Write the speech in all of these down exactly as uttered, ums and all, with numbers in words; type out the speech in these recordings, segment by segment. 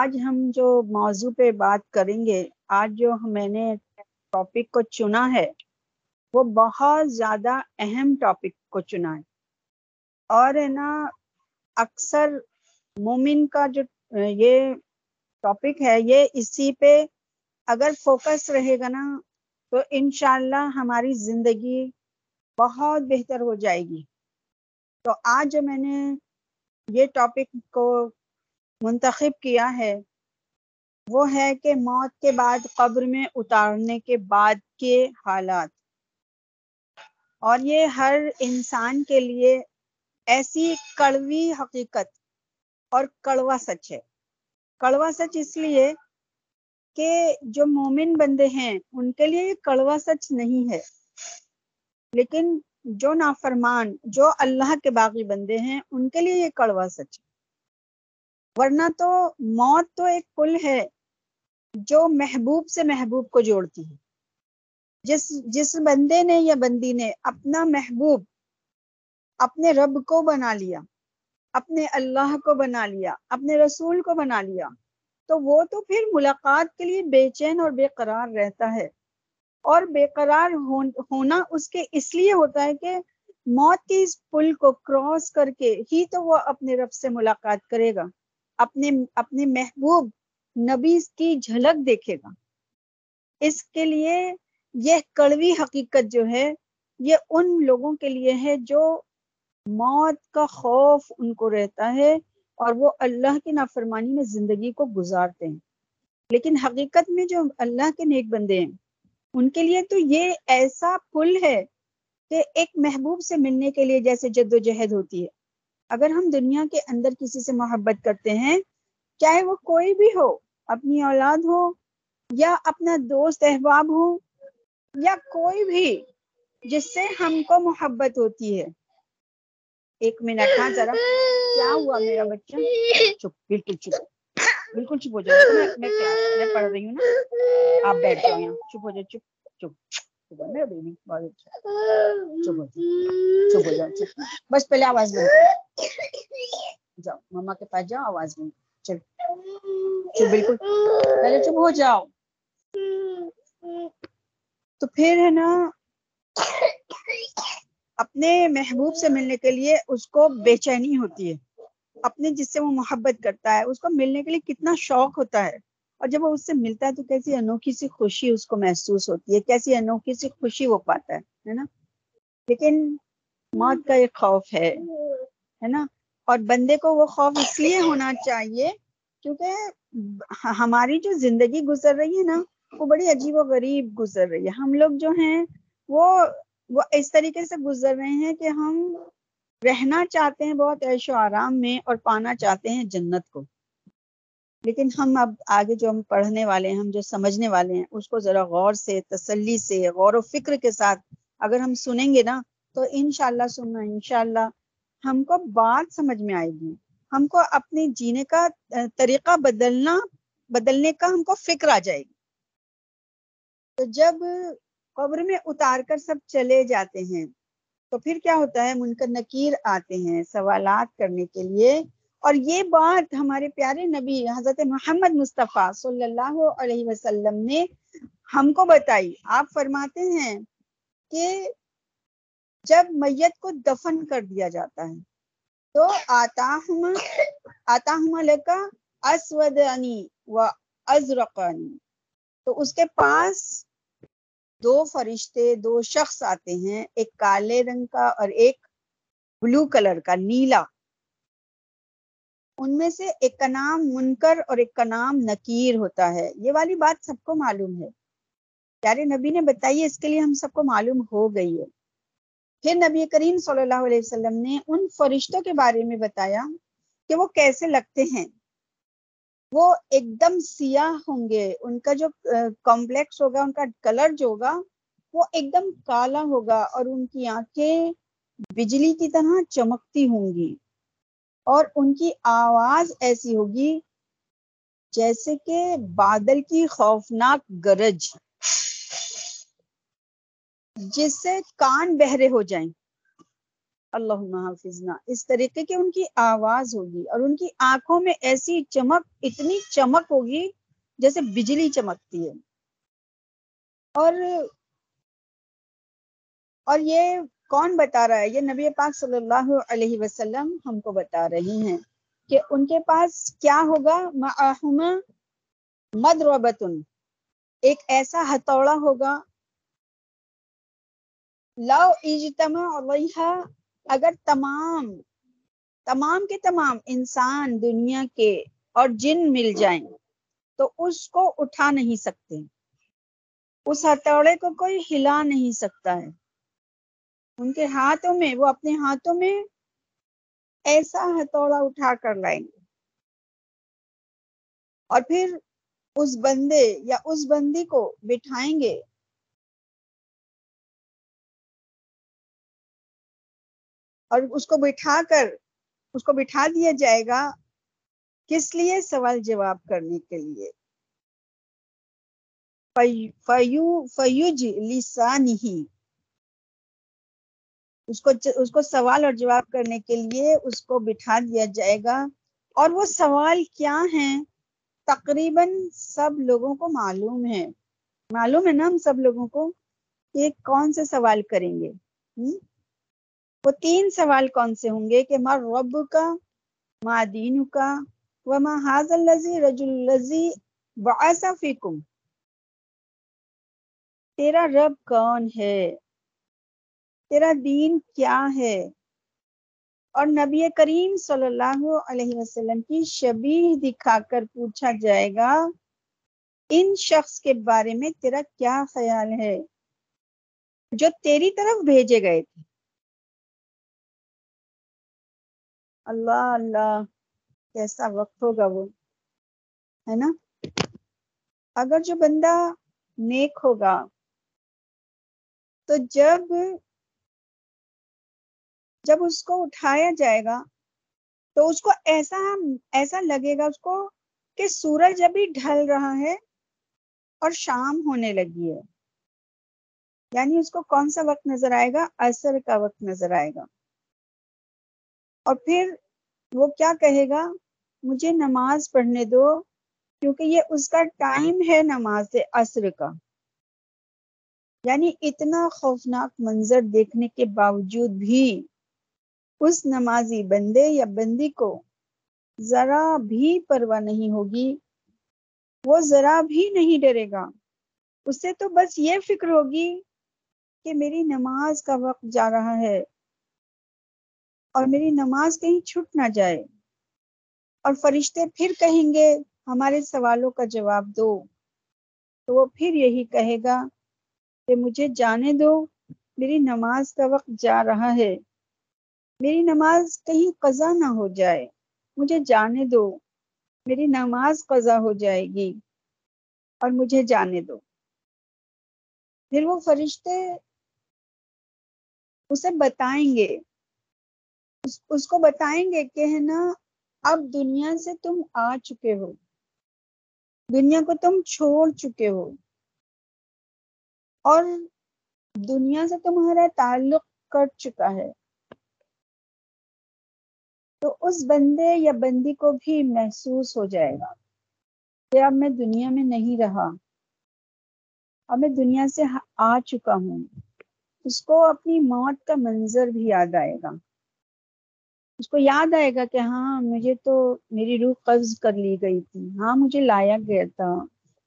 آج ہم جو موضوع پہ بات کریں گے، آج جو میں نے ٹاپک کو چنا ہے وہ بہت زیادہ اہم ٹاپک کو چنا ہے، اور ہے نا اکثر مومن کا جو یہ ٹاپک ہے یہ اسی پہ اگر فوکس رہے گا نا تو انشاءاللہ ہماری زندگی بہت بہتر ہو جائے گی۔ تو آج جو میں نے یہ ٹاپک کو منتخب کیا ہے وہ ہے کہ موت کے بعد، قبر میں اتارنے کے بعد کے حالات، اور یہ ہر انسان کے لیے ایسی کڑوی حقیقت اور کڑوا سچ ہے۔ کڑوا سچ اس لیے کہ جو مومن بندے ہیں ان کے لیے یہ کڑوا سچ نہیں ہے، لیکن جو نافرمان، جو اللہ کے باغی بندے ہیں ان کے لیے یہ کڑوا سچ ہے۔ ورنہ تو موت تو ایک پل ہے جو محبوب سے محبوب کو جوڑتی ہے۔ جس جس بندے نے یا بندی نے اپنا محبوب اپنے رب کو بنا لیا، اپنے اللہ کو بنا لیا، اپنے رسول کو بنا لیا، تو وہ تو پھر ملاقات کے لیے بے چین اور بے قرار رہتا ہے۔ اور بے قرار ہونا اس کے اس لیے ہوتا ہے کہ موت کے اس پل کو کراس کر کے ہی تو وہ اپنے رب سے ملاقات کرے گا، اپنے اپنے محبوب نبی کی جھلک دیکھے گا۔ اس کے لیے یہ کڑوی حقیقت جو ہے یہ ان لوگوں کے لیے ہے جو موت کا خوف ان کو رہتا ہے اور وہ اللہ کی نافرمانی میں زندگی کو گزارتے ہیں۔ لیکن حقیقت میں جو اللہ کے نیک بندے ہیں ان کے لیے تو یہ ایسا پل ہے کہ ایک محبوب سے ملنے کے لیے جیسے جد و جہد ہوتی ہے۔ اگر ہم دنیا کے اندر کسی سے محبت کرتے ہیں، چاہے وہ کوئی بھی ہو، اپنی اولاد ہو یا اپنا دوست احباب ہو یا کوئی بھی جس سے ہم کو محبت ہوتی ہے۔ ایک منٹ، ہاں ذرا، کیا ہوا میرا بچہ؟ چپ، بالکل چپ، بالکل چپ ہو جاؤ، میں میں پڑھ رہی ہوں نا، آپ بیٹھ جاؤ یہاں، چپ ہو جاؤ، چپ چپ چپ میرا بیبی، بہت اچھا، چپ ہو جاؤ، چپ ہو جاؤ، بس پہلے آواز بند جاؤ، مما کے پاس جاؤ، آواز بند، چل چپ، بالکل پہلے چپ ہو جاؤ۔ تو پھر ہے نا اپنے محبوب سے ملنے کے لیے اس کو بے چینی ہوتی ہے، اپنے جس سے وہ محبت کرتا ہے اس کو ملنے کے لیے کتنا شوق ہوتا ہے، اور جب وہ اس سے ملتا ہے تو کیسی انوکھی سی خوشی اس کو محسوس ہوتی ہے، کیسی انوکھی سی خوشی وہ پاتا ہے ہے نا لیکن موت کا ایک خوف ہے ہے نا اور بندے کو وہ خوف اس لیے ہونا چاہیے کیونکہ ہماری جو زندگی گزر رہی ہے نا وہ بڑی عجیب و غریب گزر رہی ہے۔ ہم لوگ جو ہیں وہ وہ اس طریقے سے گزر رہے ہیں کہ ہم رہنا چاہتے ہیں بہت عیش و آرام میں اور پانا چاہتے ہیں جنت کو، لیکن ہم اب آگے جو ہم پڑھنے والے ہیں، ہم جو سمجھنے والے ہیں، اس کو ذرا غور سے، تسلی سے، غور و فکر کے ساتھ اگر ہم سنیں گے نا تو انشاءاللہ سننا انشاءاللہ ہم کو بات سمجھ میں آئے گی، ہم کو اپنے جینے کا طریقہ بدلنا بدلنے کا ہم کو فکر آ جائے گی۔ تو جب قبر میں اتار کر سب چلے جاتے ہیں تو پھر کیا ہوتا ہے؟ منکر نکیر آتے ہیں سوالات کرنے کے لیے، اور یہ بات ہمارے پیارے نبی حضرت محمد مصطفیٰ صلی اللہ علیہ وسلم نے ہم کو بتائی۔ آپ فرماتے ہیں کہ جب میت کو دفن کر دیا جاتا ہے تو آتاہما آتاہما لکا اسودانی و ازرقانی، تو اس کے پاس دو فرشتے، دو شخص آتے ہیں، ایک کالے رنگ کا اور ایک بلو کلر کا، نیلا۔ ان میں سے ایک کا نام منکر اور ایک کا نام نکیر ہوتا ہے۔ یہ والی بات سب کو معلوم ہے، پیارے نبی نے بتائی ہے، اس کے لیے ہم سب کو معلوم ہو گئی ہے۔ پھر نبی کریم صلی اللہ علیہ وسلم نے ان فرشتوں کے بارے میں بتایا کہ وہ کیسے لگتے ہیں۔ وہ ایک دم سیاہ ہوں گے، ان کا جو کمپلیکس ہوگا، ان کا کلر جو ہوگا وہ ایک دم کالا ہوگا، اور ان کی آنکھیں بجلی کی طرح چمکتی ہوں گی، اور ان کی آواز ایسی ہوگی جیسے کہ بادل کی خوفناک گرج، جس سے کان بہرے ہو جائیں۔ اللہم حافظنا، اس طریقے کے ان کی آواز ہوگی اور ان کی آنکھوں میں ایسی چمک، اتنی چمک ہوگی جیسے بجلی چمکتی ہے. اور اور یہ کون بتا رہا ہے؟ یہ نبی پاک صلی اللہ علیہ وسلم ہم کو بتا رہی ہیں کہ ان کے پاس کیا ہوگا. مَعَاهُمَا مَدْرَبَةٌ، ایک ایسا ہتھوڑا ہوگا. لو اجتماع علیہا، اگر تمام تمام کے تمام انسان دنیا کے اور جن مل جائیں تو اس کو اٹھا نہیں سکتے، اس ہتھوڑے کو کوئی ہلا نہیں سکتا ہے. ان کے ہاتھوں میں، وہ اپنے ہاتھوں میں ایسا ہتھوڑا اٹھا کر لائیں گے. اور پھر اس بندے یا اس بندی کو بٹھائیں گے اور اس کو بٹھا کر اس کو بٹھا دیا جائے گا. کس لیے؟ سوال جواب کرنے کے لیے. فیوج لسانہ، اس کو اس کو سوال اور جواب کرنے کے لیے اس کو بٹھا دیا جائے گا. اور وہ سوال کیا ہیں؟ تقریباً سب لوگوں کو معلوم ہے، معلوم ہے نا ہم سب لوگوں کو کہ کون سے سوال کریں گے. وہ تین سوال کون سے ہوں گے کہ ما ربک، ما دینک، وما ھذا الذی رجل الذی بعث فیکم. تیرا رب کون ہے، تیرا دین کیا ہے، اور نبی کریم صلی اللہ علیہ وسلم کی شبیہ دکھا کر پوچھا جائے گا ان شخص کے بارے میں تیرا کیا خیال ہے جو تیری طرف بھیجے گئے تھے. اللہ اللہ، کیسا وقت ہوگا وہ، ہے نا. اگر جو بندہ نیک ہوگا تو جب جب اس کو اٹھایا جائے گا تو اس کو ایسا ایسا لگے گا اس کو کہ سورج ابھی ڈھل رہا ہے اور شام ہونے لگی ہے. یعنی اس کو کون سا وقت نظر آئے گا؟ عصر کا وقت نظر آئے گا. اور پھر وہ کیا کہے گا؟ مجھے نماز پڑھنے دو، کیونکہ یہ اس کا ٹائم ہے نماز عصر کا. یعنی اتنا خوفناک منظر دیکھنے کے باوجود بھی اس نمازی بندے یا بندی کو ذرا بھی پرواہ نہیں ہوگی، وہ ذرا بھی نہیں ڈرے گا. اسے تو بس یہ فکر ہوگی کہ میری نماز کا وقت جا رہا ہے اور میری نماز کہیں چھٹ نہ جائے. اور فرشتے پھر کہیں گے ہمارے سوالوں کا جواب دو، تو وہ پھر یہی کہے گا کہ مجھے جانے دو، میری نماز کا وقت جا رہا ہے، میری نماز کہیں قضا نہ ہو جائے، مجھے جانے دو، میری نماز قضا ہو جائے گی اور مجھے جانے دو. پھر وہ فرشتے اسے بتائیں گے، اس, اس کو بتائیں گے کہ ہے نا اب دنیا سے تم آ چکے ہو، دنیا کو تم چھوڑ چکے ہو اور دنیا سے تمہارا تعلق کٹ چکا ہے. تو اس بندے یا بندی کو بھی محسوس ہو جائے گا کہ اب میں دنیا میں نہیں رہا، اب میں دنیا سے آ چکا ہوں. اس کو اپنی موت کا منظر بھی یاد آئے گا، اس کو یاد آئے گا کہ ہاں مجھے تو میری روح قبض کر لی گئی تھی، ہاں مجھے لایا گیا تھا،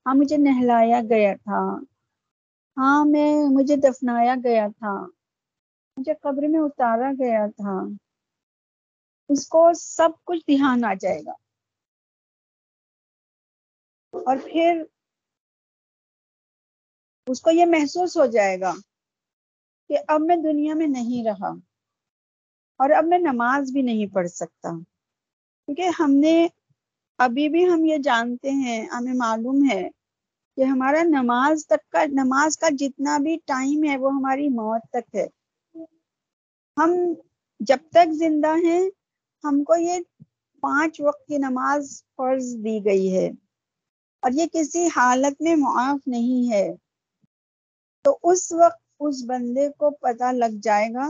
ہاں مجھے نہلایا گیا تھا، ہاں میں مجھے دفنایا گیا تھا، مجھے قبر میں اتارا گیا تھا. اس کو سب کچھ دھیان آ جائے گا. اور پھر اس کو یہ محسوس ہو جائے گا کہ اب میں دنیا میں نہیں رہا اور اب میں نماز بھی نہیں پڑھ سکتا، کیونکہ ہم نے ابھی بھی ہم یہ جانتے ہیں، ہمیں معلوم ہے کہ ہمارا نماز تک کا نماز کا جتنا بھی ٹائم ہے وہ ہماری موت تک ہے. ہم جب تک زندہ ہیں ہم کو یہ پانچ وقت کی نماز فرض دی گئی ہے اور یہ کسی حالت میں معاف نہیں ہے. تو اس وقت اس بندے کو پتہ لگ جائے گا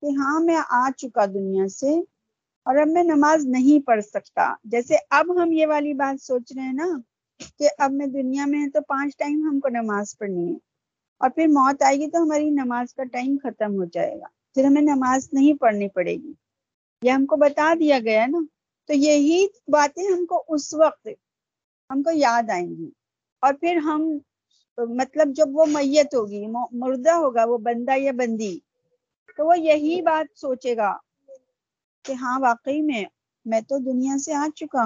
کہ ہاں میں آ چکا دنیا سے اور اب میں نماز نہیں پڑھ سکتا. جیسے اب ہم یہ والی بات سوچ رہے ہیں نا کہ اب میں دنیا میں تو پانچ ٹائم ہم کو نماز پڑھنی ہے اور پھر موت آئے گی تو ہماری نماز کا ٹائم ختم ہو جائے گا، پھر ہمیں نماز نہیں پڑھنی پڑے گی. یہ ہم کو بتا دیا گیا نا، تو یہی باتیں ہم کو اس وقت ہم کو یاد آئیں گی. اور پھر ہم مطلب جب وہ میت ہوگی، مردہ ہوگا وہ بندہ یا بندی، تو وہ یہی بات سوچے گا کہ ہاں واقعی میں میں تو دنیا سے آ چکا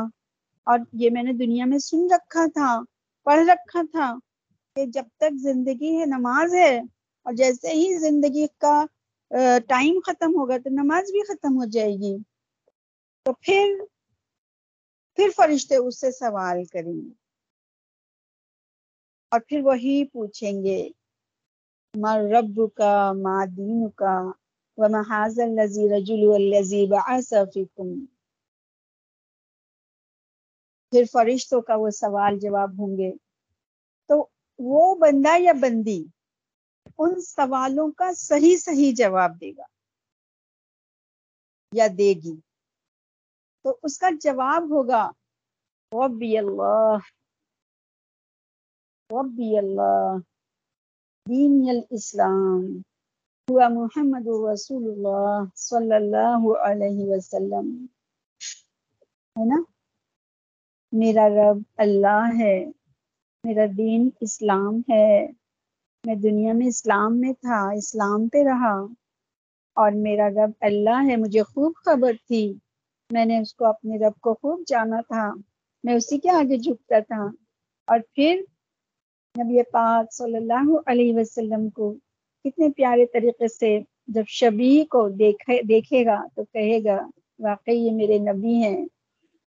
اور یہ میں نے دنیا میں سن رکھا تھا، پڑھ رکھا تھا کہ جب تک زندگی ہے نماز ہے، اور جیسے ہی زندگی کا ٹائم ختم ہوگا تو نماز بھی ختم ہو جائے گی. تو پھر پھر فرشتے اس سے سوال کریں گے اور پھر وہی پوچھیں گے ما ربکا ما دینکا وما ھذا الذی رجل والذی بعث فیکم. پھر فرشتوں کا وہ سوال جواب ہوں گے. تو وہ بندہ یا بندی ان سوالوں کا صحیح صحیح جواب دے گا یا دے گی. تو اس کا جواب ہوگا ربی اللہ، ربی اللہ، دین الاسلام، ہوا محمد رسول اللہ صلی اللہ علیہ وسلم. ہے نا، میرا رب اللہ ہے، میرا دین اسلام ہے، میں دنیا میں اسلام میں تھا، اسلام پہ رہا، اور میرا رب اللہ ہے. مجھے خوب خبر تھی، میں نے اس کو اپنے رب کو خوب جانا تھا، میں اسی کے آگے جھکتا تھا. اور پھر نبی پاک صلی اللہ علیہ وسلم کو کتنے پیارے طریقے سے جب شبیہ کو دیکھے دیکھے گا تو کہے گا واقعی یہ میرے نبی ہیں،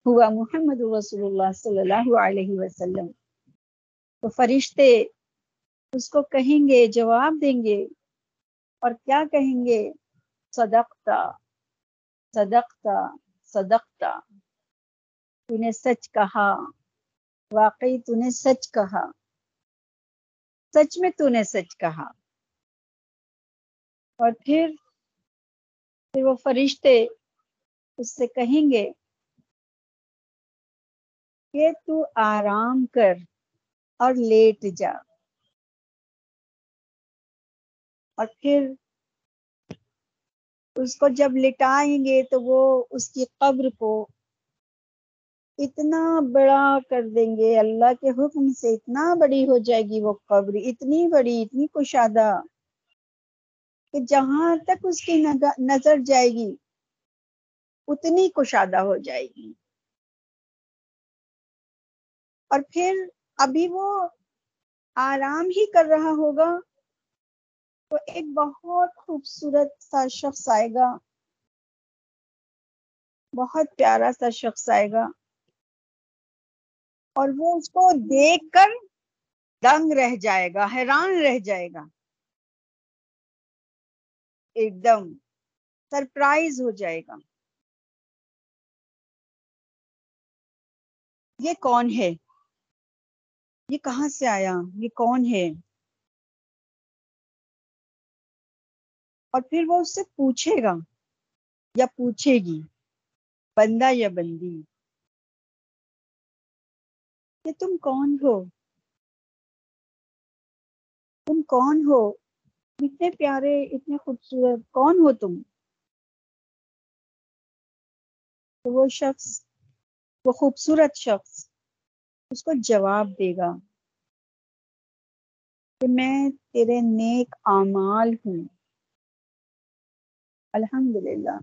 ہوا محمد رسول اللہ صلی اللہ علیہ وسلم. تو فرشتے اس کو کہیں گے، جواب دیں گے، اور کیا کہیں گے؟ صدقتا صدقتا صدقتا، تو نے سچ کہا، واقعی تو نے سچ کہا، سچ میں تو نے سچ کہا. اور پھر پھر وہ فرشتے اس سے کہیں گے کہ تو آرام کر اور لیٹ جا. اور پھر اس کو جب لٹائیں گے تو وہ اس کی قبر کو اتنا بڑا کر دیں گے، اللہ کے حکم سے اتنا بڑی ہو جائے گی وہ قبر، اتنی بڑی، اتنی کشادہ کہ جہاں تک اس کی نظر جائے گی اتنی کشادہ ہو جائے گی. اور پھر ابھی وہ آرام ہی کر رہا ہوگا تو ایک بہت خوبصورت سا شخص آئے گا، بہت پیارا سا شخص آئے گا، اور وہ اس کو دیکھ کر دنگ رہ جائے گا، حیران رہ جائے گا، ایک دم سرپرائز ہو جائے گا. یہ کون ہے؟ یہ کہاں سے آیا؟ یہ کون ہے؟ اور پھر وہ اس سے پوچھے گا یا پوچھے گی، بندہ یا بندی، کہ تم کون ہو، تم کون ہو، اتنے پیارے اتنے خوبصورت، کون ہو تم؟ تو وہ شخص، وہ خوبصورت شخص اس کو جواب دے گا کہ میں تیرے نیک اعمال ہوں، الحمدللہ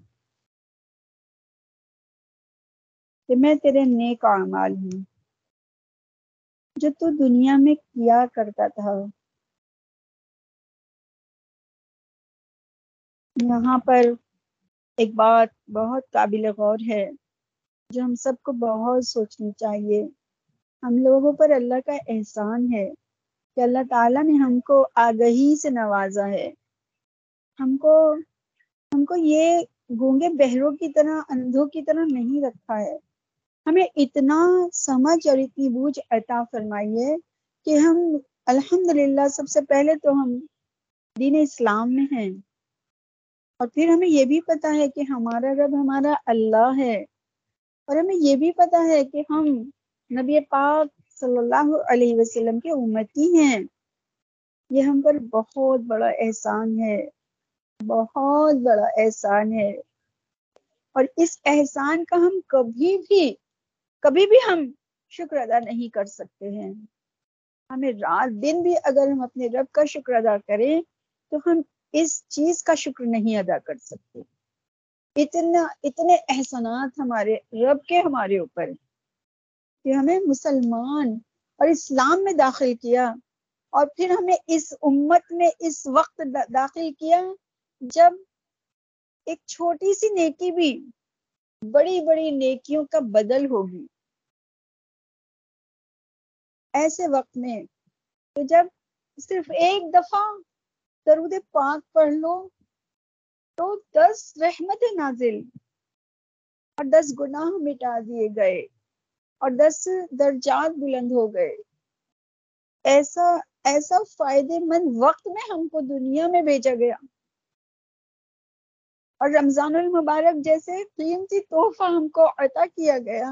کہ میں تیرے نیک اعمال ہوں جو تو دنیا میں کیا کرتا تھا. یہاں پر ایک بات بہت قابل غور ہے جو ہم سب کو بہت سوچنی چاہیے. ہم لوگوں پر اللہ کا احسان ہے کہ اللہ تعالیٰ نے ہم کو آگہی سے نوازا ہے. ہم کو ہم کو یہ گونگے بہروں کی طرح، اندھوں کی طرح نہیں رکھا ہے. ہمیں اتنا سمجھ اور اتنی بوجھ عطا فرمائی ہے کہ ہم الحمدللہ سب سے پہلے تو ہم دین اسلام میں ہیں، اور پھر ہمیں یہ بھی پتہ ہے کہ ہمارا رب ہمارا اللہ ہے، اور ہمیں یہ بھی پتہ ہے کہ ہم نبی پاک صلی اللہ علیہ وسلم کے امتی ہیں. یہ ہم پر بہت بڑا احسان ہے، بہت بڑا احسان ہے، اور اس احسان کا ہم کبھی بھی کبھی بھی ہم شکر ادا نہیں کر سکتے ہیں. ہمیں رات دن بھی اگر ہم اپنے رب کا شکر ادا کریں تو ہم اس چیز کا شکر نہیں ادا کر سکتے. اتنا اتنے احسانات ہمارے رب کے ہمارے اوپر کہ ہمیں مسلمان اور اسلام میں داخل کیا، اور پھر ہمیں اس امت میں اس وقت داخل کیا جب ایک چھوٹی سی نیکی بھی بڑی بڑی نیکیوں کا بدل ہوگی. ایسے وقت میں تو جب صرف ایک دفعہ درود پاک پڑھ لو تو دس رحمتیں نازل اور دس گناہ مٹا دیے گئے اور دس درجات بلند ہو گئے. ایسا ایسا فائدے مند وقت میں ہم کو دنیا میں بھیجا گیا، اور رمضان المبارک جیسے قیمتی تحفہ ہم کو عطا کیا گیا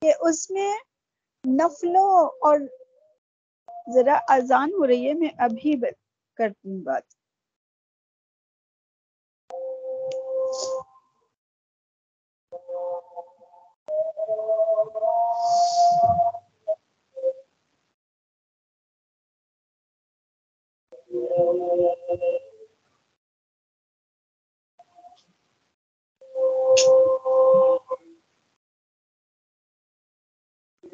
کہ اس میں نفلوں اور ذرا اذان ہو رہی ہے، میں ابھی کرتی ہوں بات.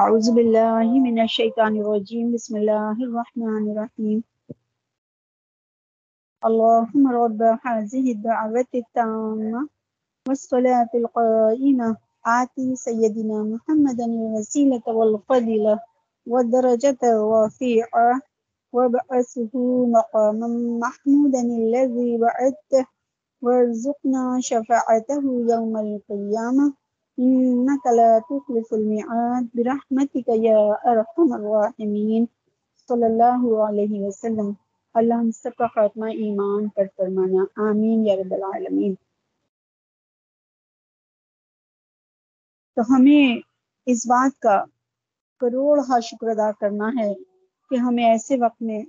اعوذ باللہ من الشیطان الرجیم، بسم اللہ الرحمن الرحیم. اللہم رب هذه الدعوة التامة والصلاة القائمة آتی سیدنا محمد الوسیلة والفضلة والدرجة الرفیعة وابعثه مقاما محمودا الذي وعدته وارزقنا شفاعته يوم القیامة إنك لا تخلف الميعاد برحمتك يا أرحم الراحمين، صلی اللہ علیہ وسلم. اللہ ہم سب کا خاتمہ ایمان پر فرمانا، آمین یا رب العالمین. تو ہمیں اس بات کا کروڑ ہا شکر ادا کرنا ہے کہ ہمیں ایسے وقت میں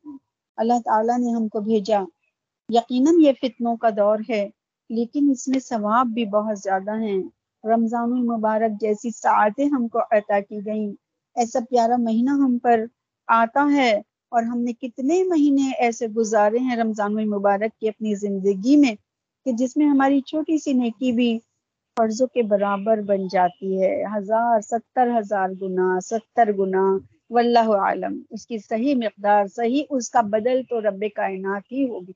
اللہ تعالیٰ نے ہم کو بھیجا. یقیناً یہ فتنوں کا دور ہے، لیکن اس میں ثواب بھی بہت زیادہ ہیں. رمضان المبارک جیسی ساعتیں ہم کو عطا کی گئیں، ایسا پیارا مہینہ ہم پر آتا ہے، اور ہم نے کتنے مہینے ایسے گزارے ہیں رمضان المبارک کی اپنی زندگی میں کہ جس میں ہماری چھوٹی سی نیکی بھی فرضوں کے برابر بن جاتی ہے. ہزار ستر ہزار گنا ستر گنا واللہ عالم، اس کی صحیح مقدار صحیح اس کا بدل تو رب کائنات ہی ہوگی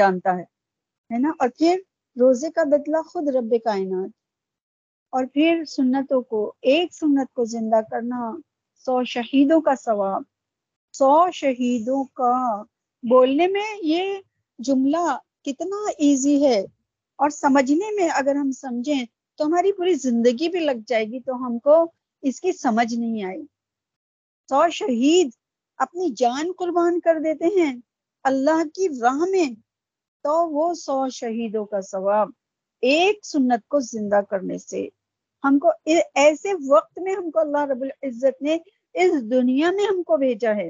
جانتا ہے ہے نا. اور پھر روزے کا بدلہ خود رب کائنات، اور پھر سنتوں کو، ایک سنت کو زندہ کرنا، سو شہیدوں کا ثواب. سو شہیدوں کا بولنے میں یہ جملہ کتنا ایزی ہے، اور سمجھنے میں اگر ہم سمجھیں تو ہماری پوری زندگی بھی لگ جائے گی، تو ہم کو اس کی سمجھ نہیں آئی. سو شہید اپنی جان قربان کر دیتے ہیں اللہ کی راہ میں، تو وہ سو شہیدوں کا ثواب ایک سنت کو زندہ کرنے سے. ہم کو ایسے وقت میں ہم کو اللہ رب العزت نے اس دنیا میں ہم کو بھیجا ہے,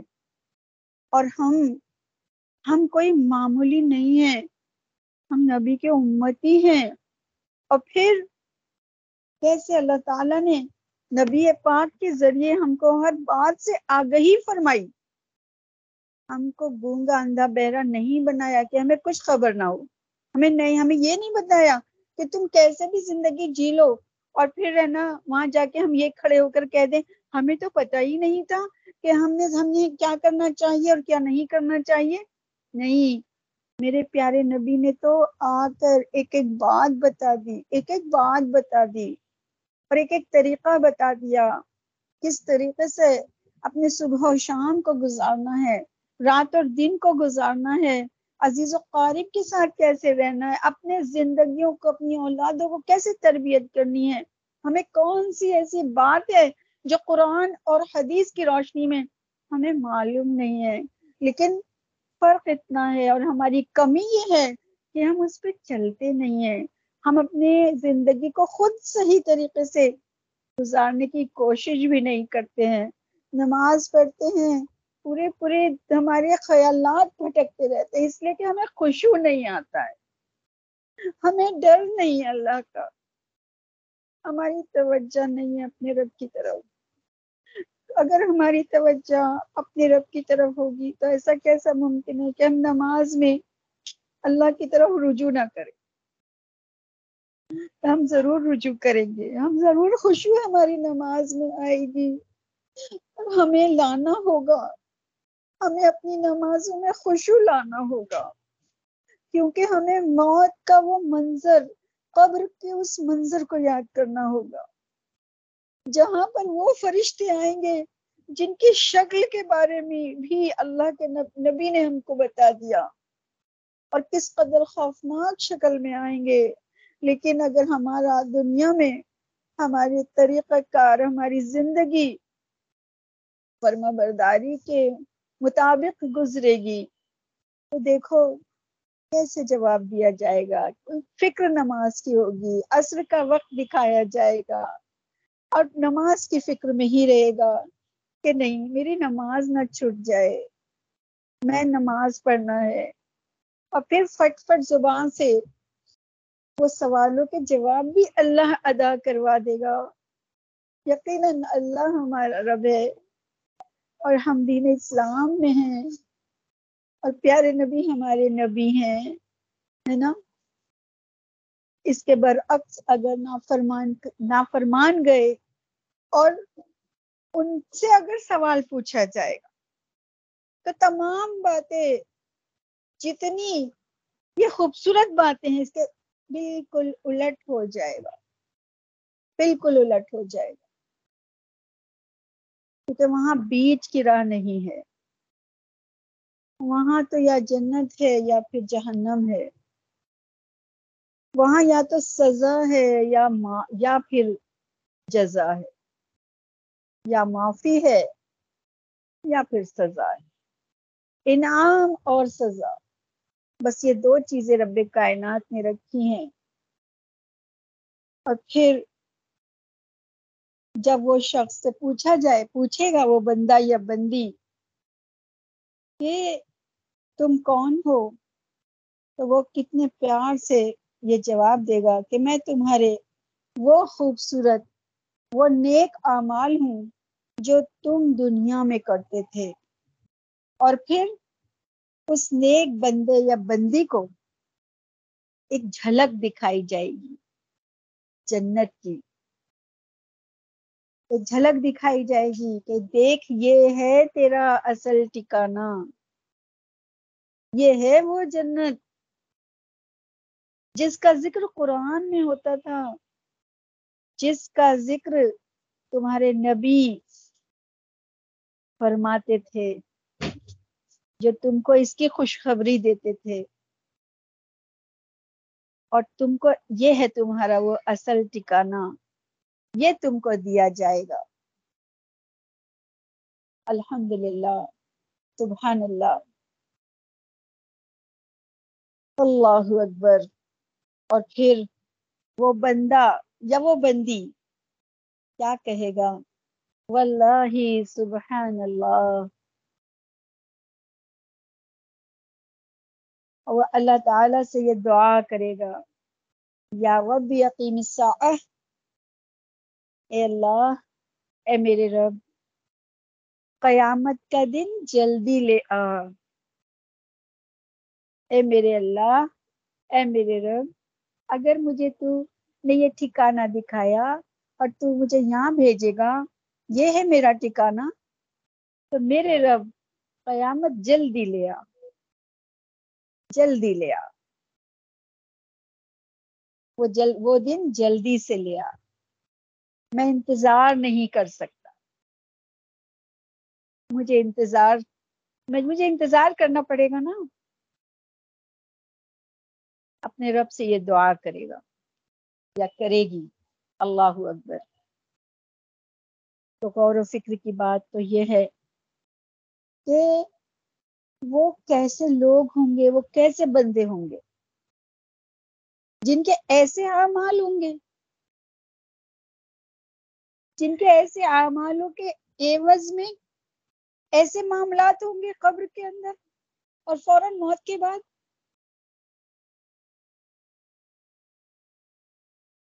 اور ہم ہم کوئی معمولی نہیں ہے, ہم نبی کے امتی ہیں. اور پھر کیسے اللہ تعالیٰ نے نبی پاک کے ذریعے ہم کو ہر بات سے آگہی فرمائی, ہم کو گونگا اندھا بہرا نہیں بنایا کہ ہمیں کچھ خبر نہ ہو. ہمیں نہیں, ہمیں یہ نہیں بتایا کہ تم کیسے بھی زندگی جی لو اور پھر ہے نا وہاں جا کے ہم یہ کھڑے ہو کر کہہ دیں ہمیں تو پتہ ہی نہیں تھا کہ ہم نے ہم نے کیا کرنا چاہیے اور کیا نہیں کرنا چاہیے. نہیں, میرے پیارے نبی نے تو آ کر ایک ایک بات بتا دی, ایک ایک بات بتا دی اور ایک ایک طریقہ بتا دیا, کس طریقے سے اپنے صبح و شام کو گزارنا ہے, رات اور دن کو گزارنا ہے, عزیز و قارب کے ساتھ کیسے رہنا ہے, اپنے زندگیوں کو اپنی اولادوں کو کیسے تربیت کرنی ہے. ہمیں کون سی ایسی بات ہے جو قرآن اور حدیث کی روشنی میں ہمیں معلوم نہیں ہے, لیکن فرق اتنا ہے اور ہماری کمی یہ ہے کہ ہم اس پہ چلتے نہیں ہیں. ہم اپنے زندگی کو خود صحیح طریقے سے گزارنے کی کوشش بھی نہیں کرتے ہیں. نماز پڑھتے ہیں, پورے پورے ہمارے خیالات بھٹکتے رہتے ہیں, اس لیے کہ ہمیں خشوع نہیں آتا ہے, ہمیں ڈر نہیں ہے اللہ کا, ہماری توجہ نہیں ہے اپنے رب کی طرف. اگر ہماری توجہ اپنے رب کی طرف ہوگی تو ایسا کیسا ممکن ہے کہ ہم نماز میں اللہ کی طرف رجوع نہ کریں. ہم ضرور رجوع کریں گے, ہم ضرور خشوع ہماری نماز میں آئے گی, ہمیں لانا ہوگا, ہمیں اپنی نمازوں میں خشوع لانا ہوگا, کیونکہ ہمیں موت کا وہ منظر, قبر کے اس منظر کو یاد کرنا ہوگا جہاں پر وہ فرشتے آئیں گے جن کی شکل کے بارے میں بھی اللہ کے نبی نے ہم کو بتا دیا, اور کس قدر خوفناک شکل میں آئیں گے. لیکن اگر ہمارا دنیا میں ہمارے طریقہ کار, ہماری زندگی فرما برداری کے مطابق گزرے گی تو دیکھو کیسے جواب دیا جائے گا. فکر نماز کی ہوگی, عصر کا وقت دکھایا جائے گا اور نماز کی فکر میں ہی رہے گا کہ نہیں میری نماز نہ چھوٹ جائے, میں نماز پڑھنا ہے. اور پھر فٹ فٹ زبان سے وہ سوالوں کے جواب بھی اللہ ادا کروا دے گا. یقیناً اللہ ہمارا رب ہے اور ہم دین اسلام میں ہیں اور پیارے نبی ہمارے نبی ہیں, ہے نا. اس کے برعکس اگر نافرمان نافرمان گئے اور ان سے اگر سوال پوچھا جائے گا تو تمام باتیں, جتنی یہ خوبصورت باتیں ہیں, اس کے بالکل الٹ ہو جائے گا, بالکل الٹ ہو جائے گا, کیونکہ وہاں بیچ کی راہ نہیں ہے. وہاں تو یا جنت ہے یا پھر جہنم ہے, وہاں یا تو سزا ہے یا ما یا پھر جزا ہے, یا معافی ہے یا پھر سزا ہے, انعام اور سزا. بس یہ دو چیزیں رب کائنات نے رکھی ہیں. اور پھر جب وہ شخص سے پوچھا جائے, پوچھے گا وہ بندہ یا بندی کہ تم کون ہو, تو وہ کتنے پیار سے یہ جواب دے گا کہ میں تمہارے وہ خوبصورت, وہ نیک اعمال ہوں جو تم دنیا میں کرتے تھے. اور پھر اس نیک بندے یا بندی کو ایک جھلک دکھائی جائے گی جنت کی, ایک جھلک دکھائی جائے گی کہ دیکھ یہ ہے تیرا اصل ٹھکانہ, یہ ہے وہ جنت جس کا ذکر قرآن میں ہوتا تھا, جس کا ذکر تمہارے نبی فرماتے تھے, جو تم کو اس کی خوشخبری دیتے تھے, اور تم کو یہ ہے تمہارا وہ اصل ٹھکانہ, یہ تم کو دیا جائے گا. الحمدللہ, سبحان اللہ. اللہ اکبر. اور پھر وہ بندہ یا وہ بندی کیا کہے گا؟ واللہ سبحان اللہ. اور اللہ تعالی سے یہ دعا کرے گا، یا رب اقیم الساعہ، اے اللہ، اے میرے رب، قیامت کا دن جلدی لے آ. اے میرے اللہ، اے میرے رب، اگر مجھے تو نے یہ ٹھکانہ دکھایا اور تو مجھے یہاں بھیجے گا، یہ ہے میرا ٹھکانہ، تو میرے رب قیامت جلدی لے آ، جلدی لے آ، وہ جل وہ دن جلدی سے لے آ، میں انتظار نہیں کر سکتا، مجھے انتظار مجھے انتظار کرنا پڑے گا نا. اپنے رب سے یہ دعا کرے گا یا کرے گی. اللہ اکبر. تو غور و فکر کی بات تو یہ ہے کہ وہ کیسے لوگ ہوں گے، وہ کیسے بندے ہوں گے جن کے ایسے اعمال ہوں گے، جن کے ایسے اعمالوں کے عوض میں ایسے معاملات ہوں گے قبر کے اندر اور فوراً موت کے بعد.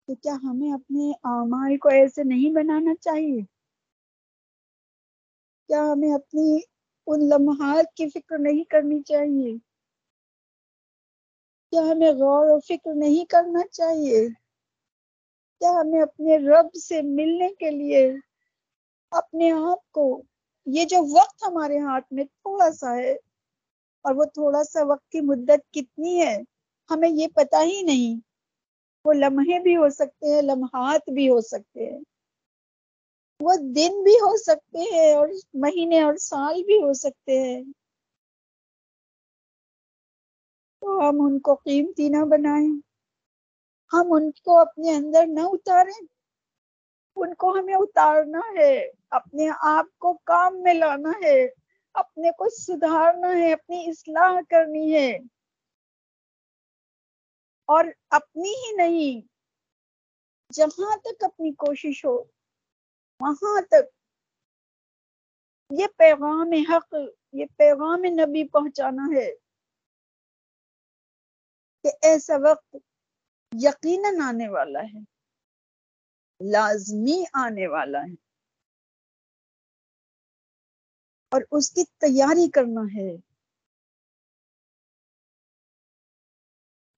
تو کیا ہمیں اپنے اعمال کو ایسے نہیں بنانا چاہیے؟ کیا ہمیں اپنی ان لمحات کی فکر نہیں کرنی چاہیے؟ کیا ہمیں غور و فکر نہیں کرنا چاہیے؟ کیا ہمیں اپنے رب سے ملنے کے لیے اپنے آپ کو، یہ جو وقت ہمارے ہاتھ میں تھوڑا سا ہے اور وہ تھوڑا سا وقت کی مدت کتنی ہے ہمیں یہ پتہ ہی نہیں، وہ لمحے بھی ہو سکتے ہیں، لمحات بھی ہو سکتے ہیں، وہ دن بھی ہو سکتے ہیں اور مہینے اور سال بھی ہو سکتے ہیں. تو ہم ان کو قیمتی نہ بنائیں، ہم ان کو اپنے اندر نہ اتاریں، ان کو ہمیں اتارنا ہے، اپنے آپ کو کام میں لانا ہے، اپنے کو سدھارنا ہے، اپنی اصلاح کرنی ہے، اور اپنی ہی نہیں، جہاں تک اپنی کوشش ہو وہاں تک یہ پیغام حق، یہ پیغام نبی پہنچانا ہے کہ ایسا وقت یقیناً آنے والا ہے، لازمی آنے والا ہے، اور اس کی تیاری کرنا ہے.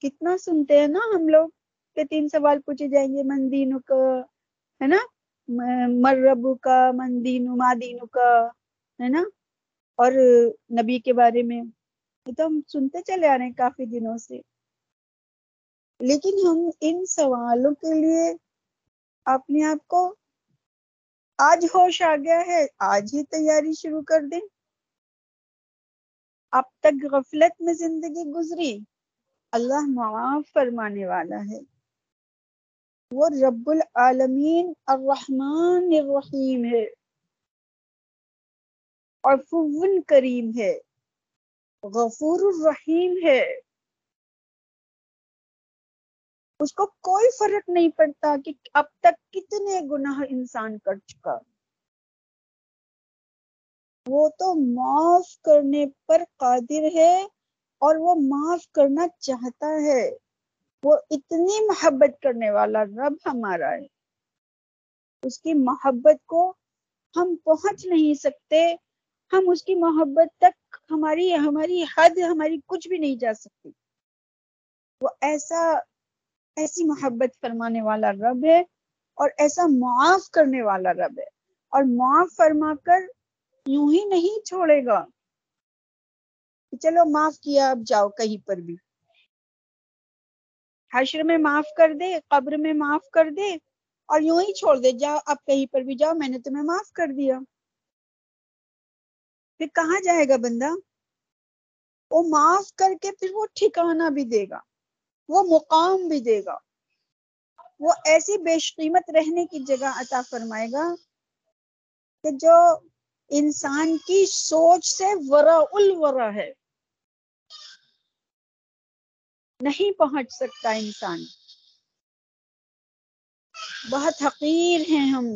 کتنا سنتے ہیں نا ہم لوگ کہ تین سوال پوچھے جائیں گے، من دینو کا، ہے نا، مر ربو کا، من دینو، ما دینو کا، ہے نا، اور نبی کے بارے میں یہ تو ہم سنتے چلے آ رہے ہیں کافی دنوں سے. لیکن ہم ان سوالوں کے لیے اپنے آپ کو آج ہوش آ گیا ہے، آج ہی تیاری شروع کر دیں. اب تک غفلت میں زندگی گزری، اللہ معاف فرمانے والا ہے، وہ رب العالمین الرحمن الرحیم ہے اور عفو کریم ہے، غفور الرحیم ہے. اس کو کوئی فرق نہیں پڑتا کہ اب تک کتنے گناہ انسان کر چکا، وہ تو معاف کرنے پر قادر ہے اور وہ معاف کرنا چاہتا ہے. وہ اتنی محبت کرنے والا رب ہمارا ہے، اس کی محبت کو ہم پہنچ نہیں سکتے، ہم اس کی محبت تک ہماری ہماری حد ہماری کچھ بھی نہیں جا سکتی. وہ ایسا ایسی محبت فرمانے والا رب ہے اور ایسا معاف کرنے والا رب ہے، اور معاف فرما کر یوں ہی نہیں چھوڑے گا کہ چلو معاف کیا اب جاؤ کہیں پر بھی. حشر میں معاف کر دے، قبر میں معاف کر دے، اور یوں ہی چھوڑ دے، جاؤ اب کہیں پر بھی جاؤ، میں نے تمہیں معاف کر دیا. پھر کہاں جائے گا بندہ؟ وہ معاف کر کے پھر وہ ٹھکانہ بھی دے گا، وہ مقام بھی دے گا، وہ ایسی بیش قیمت رہنے کی جگہ عطا فرمائے گا کہ جو انسان کی سوچ سے وراء الورا ہے. نہیں پہنچ سکتا انسان. بہت حقیر ہیں ہم،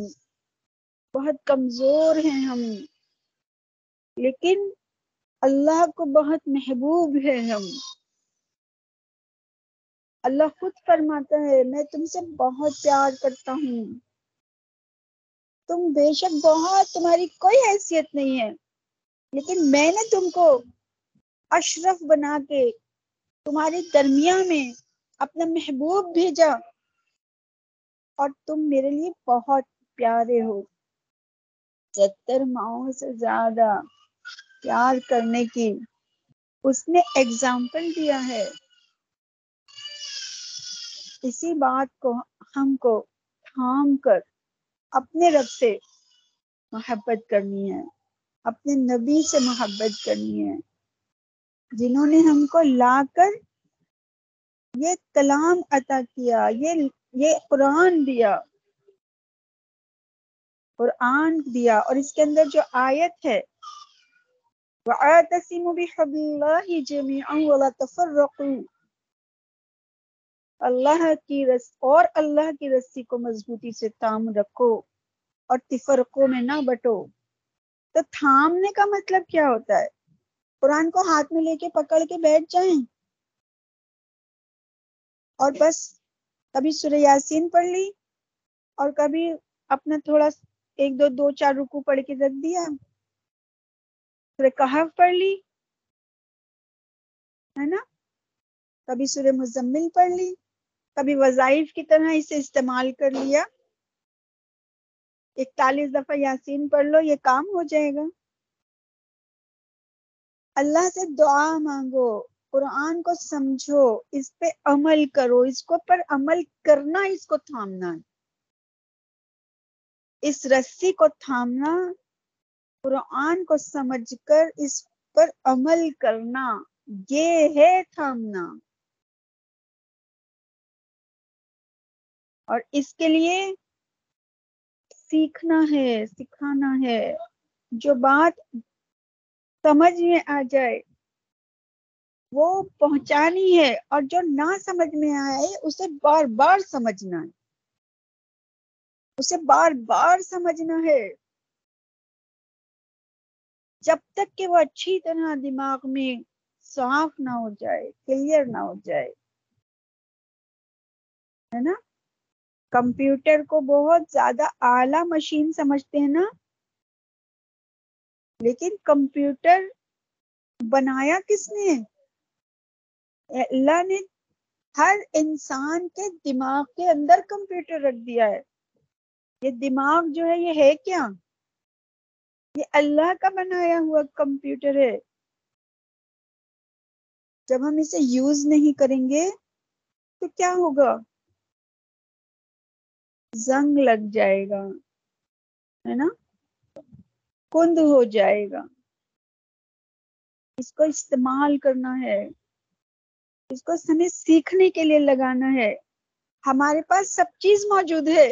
بہت کمزور ہیں ہم، لیکن اللہ کو بہت محبوب ہے ہم. اللہ خود فرماتا ہے میں تم سے بہت پیار کرتا ہوں، تم بے شک بہت، تمہاری کوئی حیثیت نہیں ہے، لیکن میں نے تم کو اشرف بنا کے تمہارے درمیان میں اپنا محبوب بھیجا، اور تم میرے لیے بہت پیارے ہو. ستر ماؤں سے زیادہ پیار کرنے کی اس نے ایگزامپل دیا ہے. اسی بات کو ہم کو تھام کر اپنے رب سے محبت کرنی ہے، اپنے نبی سے محبت کرنی ہے، جنہوں نے ہم کو لا کر یہ کلام عطا کیا، یہ یہ قرآن دیا، قرآن دیا. اور اس کے اندر جو آیت ہے وَاعْتَصِمُوا بِحَبْلِ اللَّهِ جَمِيعًا وَلَا تَفَرَّقُوا، اللہ کی رس اور اللہ کی رسی کو مضبوطی سے تھام رکھو اور تفرقوں میں نہ بٹو. تو تھامنے کا مطلب کیا ہوتا ہے؟ قرآن کو ہاتھ میں لے کے پکڑ کے بیٹھ جائیں اور بس کبھی سورہ یاسین پڑھ لی اور کبھی اپنا تھوڑا ایک دو دو چار رکوع پڑھ کے رکھ دیا، سورہ کہف پڑھ لی، ہے نا، کبھی سورہ مزمل پڑھ لی، کبھی وظائف کی طرح اسے استعمال کر لیا، اکتالیس دفعہ یاسین پڑھ لو، یہ کام ہو جائے گا. اللہ سے دعا مانگو، قرآن کو سمجھو، اس پہ عمل کرو، اس کو پر عمل کرنا، اس کو تھامنا، اس رسی کو تھامنا، قرآن کو سمجھ کر اس پر عمل کرنا، یہ ہے تھامنا. اور اس کے لیے سیکھنا ہے، سکھانا ہے. جو بات سمجھ میں آ جائے وہ پہنچانی ہے، اور جو نہ سمجھ میں آئے اسے بار بار سمجھنا ہے، اسے بار بار سمجھنا ہے جب تک کہ وہ اچھی طرح دماغ میں صاف نہ ہو جائے، کلیئر نہ ہو جائے، ہے نا. کمپیوٹر کو بہت زیادہ اعلیٰ مشین سمجھتے ہیں نا، لیکن کمپیوٹر بنایا کس نے؟ اللہ نے ہر انسان کے دماغ کے اندر کمپیوٹر رکھ دیا ہے. یہ دماغ جو ہے یہ ہے کیا؟ یہ اللہ کا بنایا ہوا کمپیوٹر ہے. جب ہم اسے یوز نہیں کریں گے تو کیا ہوگا؟ زنگ لگ جائے گا، ہے نا، کند ہو جائے گا. اس کو استعمال کرنا ہے، اس کو ہمیں سیکھنے کے لیے لگانا ہے. ہمارے پاس سب چیز موجود ہے،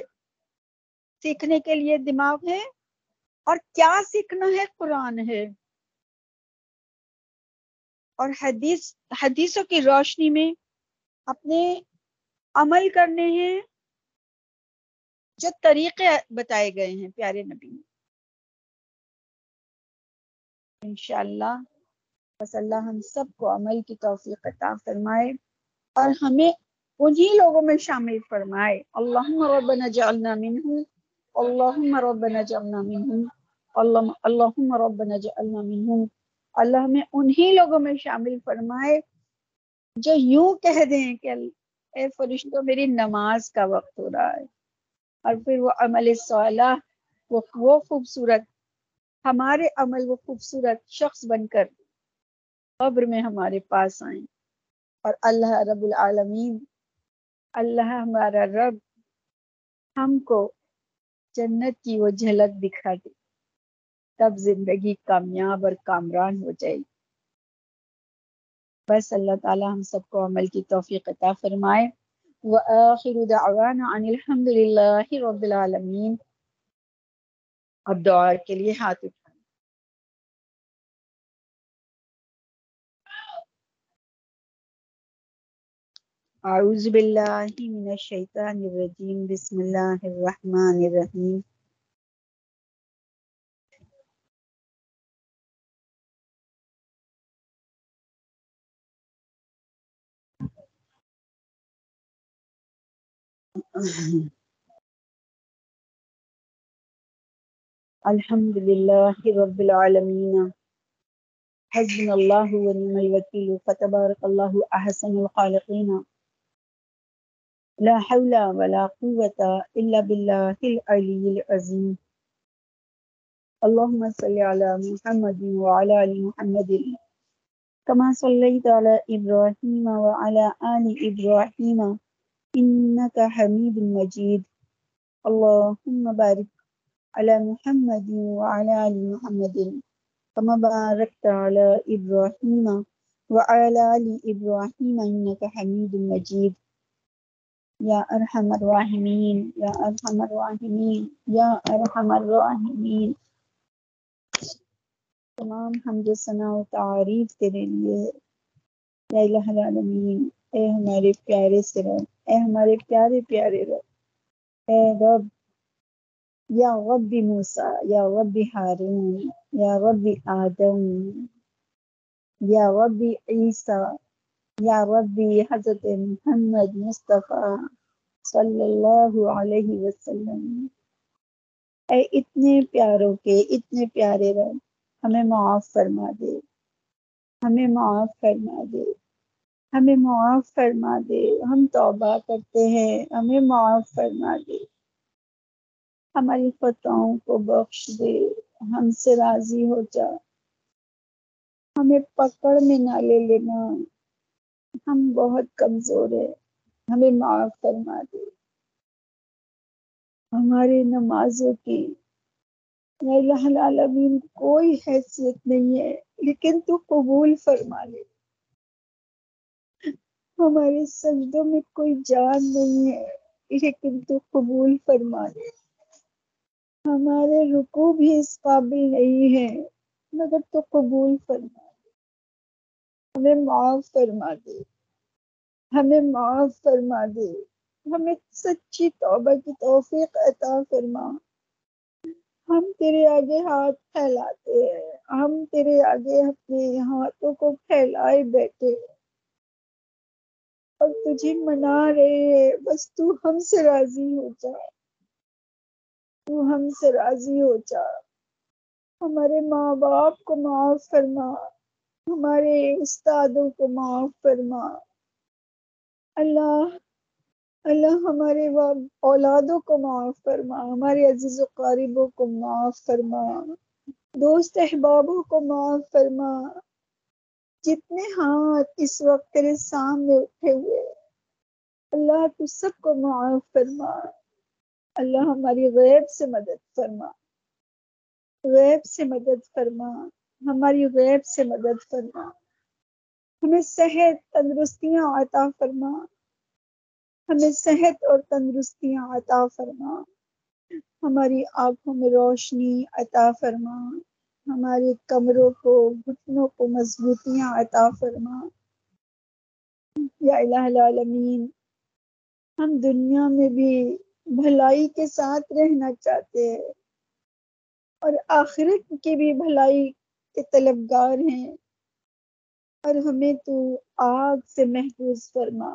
سیکھنے کے لیے دماغ ہے، اور کیا سیکھنا ہے؟ قرآن ہے. اور حدیث حدیثوں کی روشنی میں اپنے عمل کرنے ہیں جو طریقے بتائے گئے ہیں پیارے نبی نے. انشاءاللہ بس اللہ ہم سب کو عمل کی توفیق عطا فرمائے اور ہمیں انہی لوگوں میں شامل فرمائے. اللہم ربنا اجعلنا منہم، اللہم ربنا اجعلنا منہم، اللہم ربنا اجعلنا منہم. اللہ ہمیں انہی لوگوں میں شامل فرمائے جو یوں کہہ دیں کہ اے فرشتوں میری نماز کا وقت ہو رہا ہے، اور پھر وہ عمل صالح، وہ خوبصورت ہمارے عمل، وہ خوبصورت شخص بن کر قبر میں ہمارے پاس آئیں. اور اللہ رب العالمین، اللہ ہمارا رب ہم کو جنت کی وہ جھلک دکھا دے، تب زندگی کامیاب اور کامران ہو جائے گی. بس اللہ تعالی ہم سب کو عمل کی توفیق عطا فرمائے. وآخر دعوانا ان الحمدللہ رب العالمین. اب دعا کے لیے ہاتھ اٹھائیں. اعوذ باللہ من الشیطان الرجیم، بسم اللہ الرحمن الرحیم۔ الحمد للہ رب العالمین، حسبنا اللہ ونعم الوکیل، فتبارک اللہ احسن الخالقین، لا حول ولا قوة الا بالله العلی العظیم۔ اللهم صل على محمد وعلى آل محمد كما صليت على ابراہیم وعلى آل ابراہیم انك حمید مجید، اللهم بارك على محمد وعلى آل محمد كما باركت على ابراہیم وعلى آل ابراہیم انك حمید مجید۔ یا ارحم الراحمین، یا ارحم الراحمین، یا ارحم الراحمین۔ تمام حمد و ثنا و تعریف تیرے لیے یا الہ العالمین۔ اے ہمارے پیارے سے رب، اے ہمارے پیارے پیارے رب، اے رب یا رب موسیٰ، یا رب ہارون، یا رب آدم، یا رب عیسیٰ، یا ربی حضرت محمد مصطفیٰ صلی اللہ علیہ وسلم۔ اے اتنے پیاروں کے اتنے پیارے رب، ہمیں معاف فرما دے، ہمیں معاف فرما دے، ہمیں معاف فرما دے، ہم توبہ کرتے ہیں، ہمیں معاف فرما دے، ہماری خطاؤں کو بخش دے، ہم سے راضی ہو جا، ہمیں پکڑ میں نہ لے لینا، ہم بہت کمزور ہیں، ہمیں معاف فرما دے، ہمارے نمازوں کی یا الہ العالمین کوئی حیثیت نہیں ہے، لیکن تو قبول فرما لے۔ ہمارے سجدوں میں کوئی جان نہیں ہے، لیکن تو قبول فرما لے۔ ہمارے رکوع بھی اس قابل نہیں ہے، مگر تو قبول فرما، ہمیں معاف فرما دے، ہمیں معاف فرما دے، ہمیں سچی توبہ کی توفیق عطا فرما۔ ہم تیرے آگے ہاتھ پھیلاتے ہیں، ہم تیرے آگے اپنے ہاتھوں کو پھیلائے بیٹھے اور تجھے منا رہے ہیں، بس تو ہم سے راضی ہو جا، تو ہم سے راضی ہو جا۔ ہمارے ماں باپ کو معاف فرما، ہمارے استادوں کو معاف فرما۔ اللہ اللہ ہمارے اولادوں کو معاف فرما، ہمارے عزیز و قریبوں کو معاف فرما، دوست احبابوں کو معاف فرما۔ جتنے ہاتھ اس وقت تیرے سامنے اٹھے ہوئے، اللہ تو سب کو معاف فرما۔ اللہ ہماری غیب سے مدد فرما، غیب سے مدد فرما، ہماری غیب سے مدد فرما۔ ہمیں صحت تندرستیاں عطا فرما، ہمیں صحت اور تندرستیاں عطا فرما، ہماری آنکھوں میں روشنی عطا فرما، ہمارے کمروں کو گھٹنوں کو مضبوطیاں عطا فرما۔ یا الہ العالمین، ہم دنیا میں بھی بھلائی کے ساتھ رہنا چاہتے ہیں اور آخرت کی بھی بھلائی کے طلبگار ہیں، اور ہمیں تو آگ سے محفوظ فرما،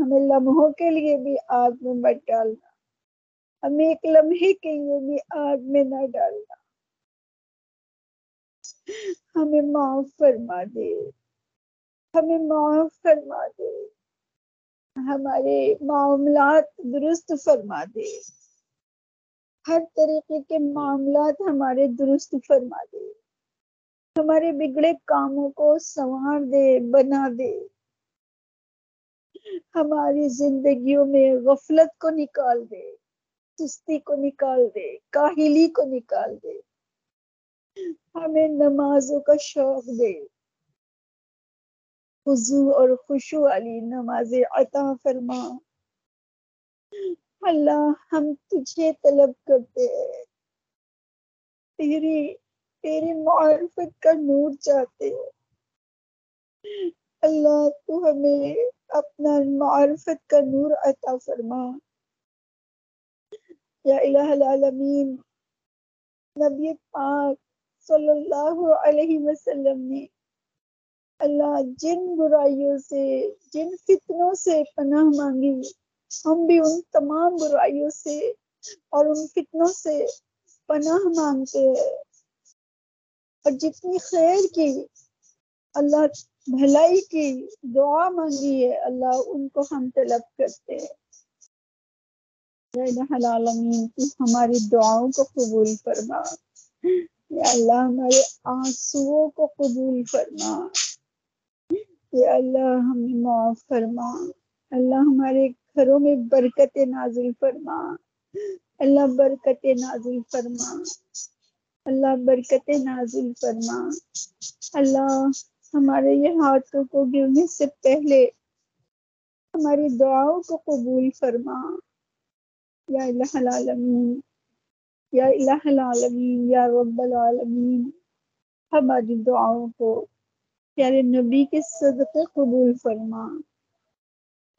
ہمیں لمحوں کے لیے بھی آگ میں مت ڈالنا، ہمیں ایک لمحے کے لیے بھی آگ میں نہ ڈالنا، ہمیں معاف فرما دے، ہمیں معاف فرما دے، ہمارے معاملات درست فرما دے، ہر طریقے کے معاملات ہمارے درست فرما دے، ہمارے بگڑے کاموں کو سنوار دے، بنا دے، ہماری زندگیوں میں غفلت کو نکال دے، سستی کو نکال دے، کاہلی کو نکال دے، ہمیں نمازوں کا شوق دے، خضوع اور خشوع والی نمازیں عطا فرما۔ اللہ ہم تجھے طلب کرتے ہیں، تیری تیری معرفت کا نور چاہتے ہیں، اللہ تو ہمیں اپنا معرفت کا نور عطا فرما یا الہ العالمین۔ نبی پاک صلی اللہ علیہ وسلم نے اللہ جن برائیوں سے جن فتنوں سے پناہ مانگی، ہم بھی ان تمام برائیوں سے اور ان فتنوں سے پناہ مانگتے ہیں، اور جتنی خیر کی اللہ بھلائی کی دعا مانگی ہے اللہ ان کو ہم طلب کرتے ہیں۔ یا الہ العالمین تو ہماری دعاؤں کو قبول فرما، یا اللہ ہمارے آنسوؤں کو قبول فرما، یا اللہ ہمیں معاف فرما، اللہ ہمارے گھروں میں برکت نازل فرما، اللہ برکت نازل فرما، اللہ برکت نازل فرما۔ اللہ ہمارے یہ ہاتھوں کو گرنے سے پہلے ہماری دعاؤں کو قبول فرما یا الہ العالمین، یا الہ العالمین، یا رب العالمین۔ ہماری دعاؤں کو پیارے نبی کے صدقے قبول فرما۔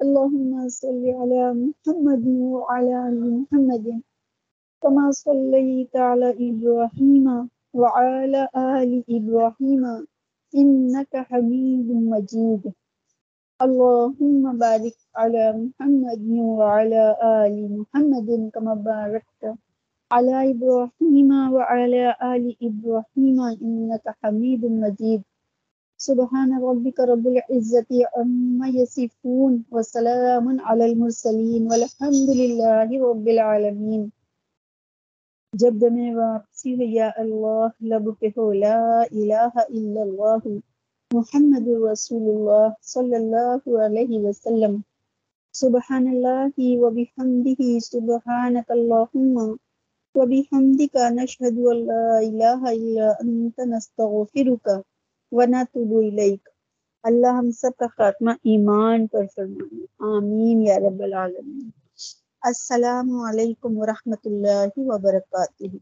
اللہم صلی علی محمد وعلی آل محمد کما صلیت علی ابراہیم وعلی آل ابراہیم انک حمید مجید۔ اللہم بارک علی محمد وعلی آل محمد کما بارکت علی ابراہیم وعلی آل ابراہیم انک حمید مجید۔ سبحان ربک رب العزت عما یصفون وسلام علی المرسلین والحمد للہ رب العالمین۔ جب دمیں واپسی ہو یا اللہ لب پہ ہو لا الہ الا اللہ محمد رسول اللہ صلی اللہ علیہ وسلم۔ سبحان اللہ وبحمدہ سبحانک اللہم وبحمدک نشہد ان لا الہ الا انت نستغفرک ونتوب الیک۔ اللہ ہم سب کا خاتمہ ایمان پر فرمائے، آمین یا رب العالمین۔ السلام علیکم ورحمۃ اللہ وبرکاتہ۔